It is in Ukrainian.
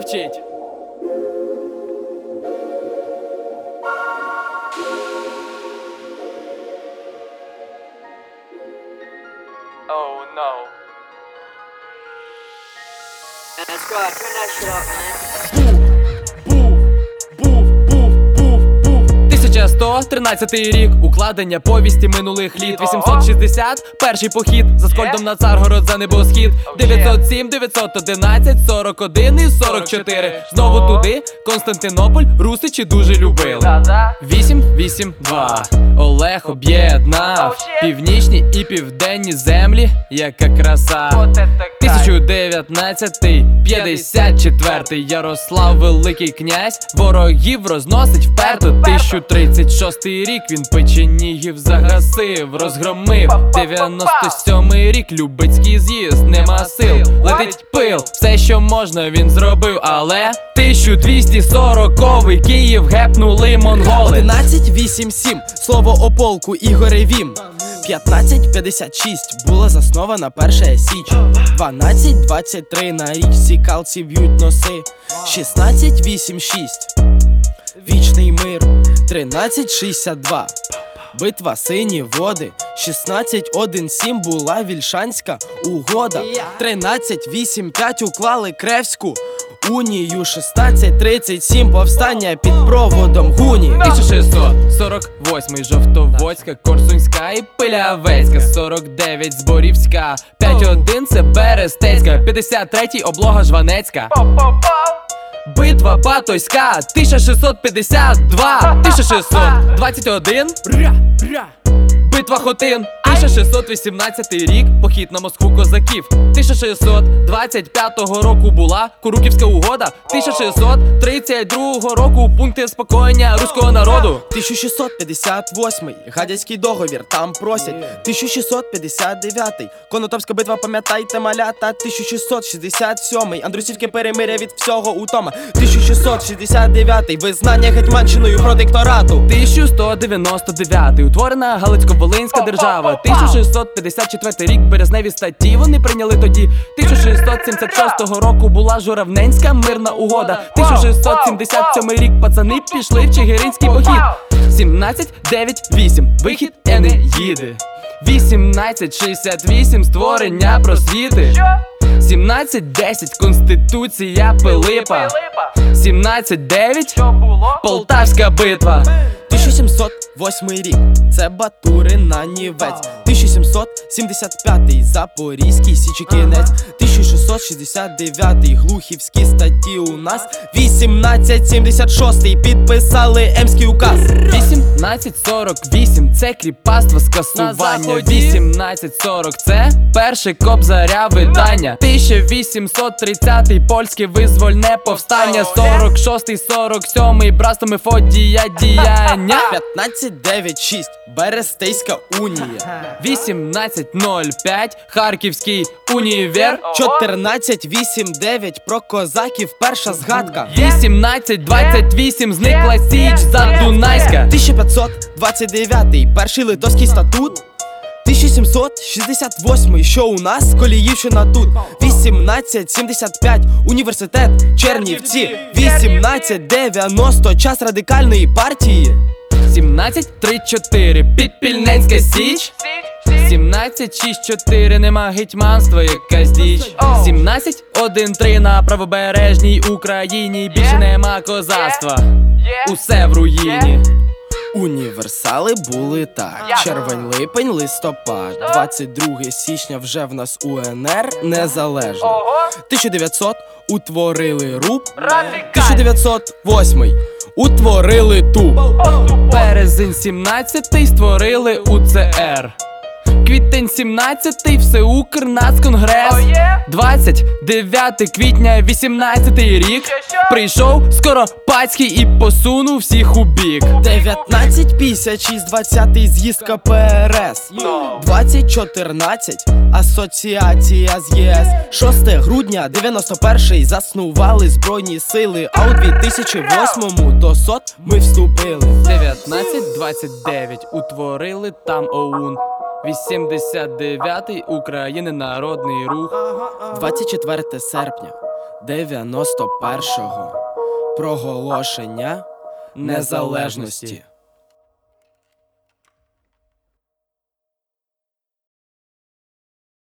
навчить. Oh no. That's squad, turn that shit up, man. «1113 рік, укладення повісті минулих літ, 860 перший похід, за Скольдом на Царгород, за небосхід, 907, 911, 41 і 44, знову туди, Константинополь, русичі дуже любили. 882, Олег об'єднав північні і південні землі, яка краса. 1019-й, 54-й, Ярослав Великий князь, ворогів розносить вперто. 1036-й рік, він печенігів загасив, розгромив. 97-й рік, Любецький з'їзд, нема сил, летить пил, все що можна він зробив, але... 1240-й, Київ гепнули монголи. 1187, слово о полку Ігоря Вім. 1556, була заснована перша січ. 1223, на річці Калці б'ють носи. 1686, вічний мир. 1362, битва Сині Води. 1617, була Вільшанська угода. 1385, уклали Кревську унію. 1637, повстання під проводом гуні. 1648, Жовтоводська, Корсунська і Пилявецька. 49, Зборівська. 51, це Берестецька. 53, Облога Жванецька. Битва Батойська. 1652, 1621, битва Хотин. 1618 рік, похід на Москву козаків. 1625 року була Куруківська угода. 1632 року пункти спокоєння руського народу. 1658 Гадяцький договір, там просять. 1659 Конотопська битва, пам'ятайте, малята. 1667 Андрусівське перемиря, від всього утома. 1669 Визнання Гетьманщиною протекторату. 1199 Утворена Галицько-Волинська держава. 1654 рік, березневі статті вони прийняли тоді. 1676 року була Журавненська мирна угода. 1677 рік, пацани пішли в Чигиринський похід. 1798 вихід Енеїди. 1868 створення просвіти. 1710 Конституція Пилипа. 1709 Полтавська битва. 1708 рік, це Батурина Нівець. 1775 Запорізький Січі-Кінець. 1669 Глухівські статті у нас. 1876 підписали Емський указ. 1848 це кріпацтво скасування. 1840 це перший Кобзаря видання. 1830 польське визвольне повстання. 46-47 братство Мефодія діяння. 1596 Берестейська унія. 1805 Харківський універ. 1489 про козаків перша згадка. 1828 зникла Січ Задунайська. 1529 перший Литовський статут. 1768 що у нас? Коліївщина тут. 1875 університет Чернівці. 1890 час радикальної партії. 1734 підпільненська січ. 1764 нема гетьманства, якась діч. 1713 на правобережній Україні більше нема козацтва, усе в руїні. Універсали були так: червень, липень, листопад. 22 січня вже в нас УНР незалежно. 1900 утворили РУП. 1908 утворили ТУП. Березень 17-й створили УЦР. Квітень 17-й всеукр нацконгрес. 29 квітня 18-й рік прийшов Скоропадський і посунув всіх у бік. 1956 20-й з'їзд КПРС. 2014 асоціація з ЄС. 6 грудня 91-й заснували Збройні Сили, а у 2008-му до СОТ ми вступили. 1929 утворили там ОУН. 89-й Україна народний рух. 24 серпня 91-го проголошення незалежності.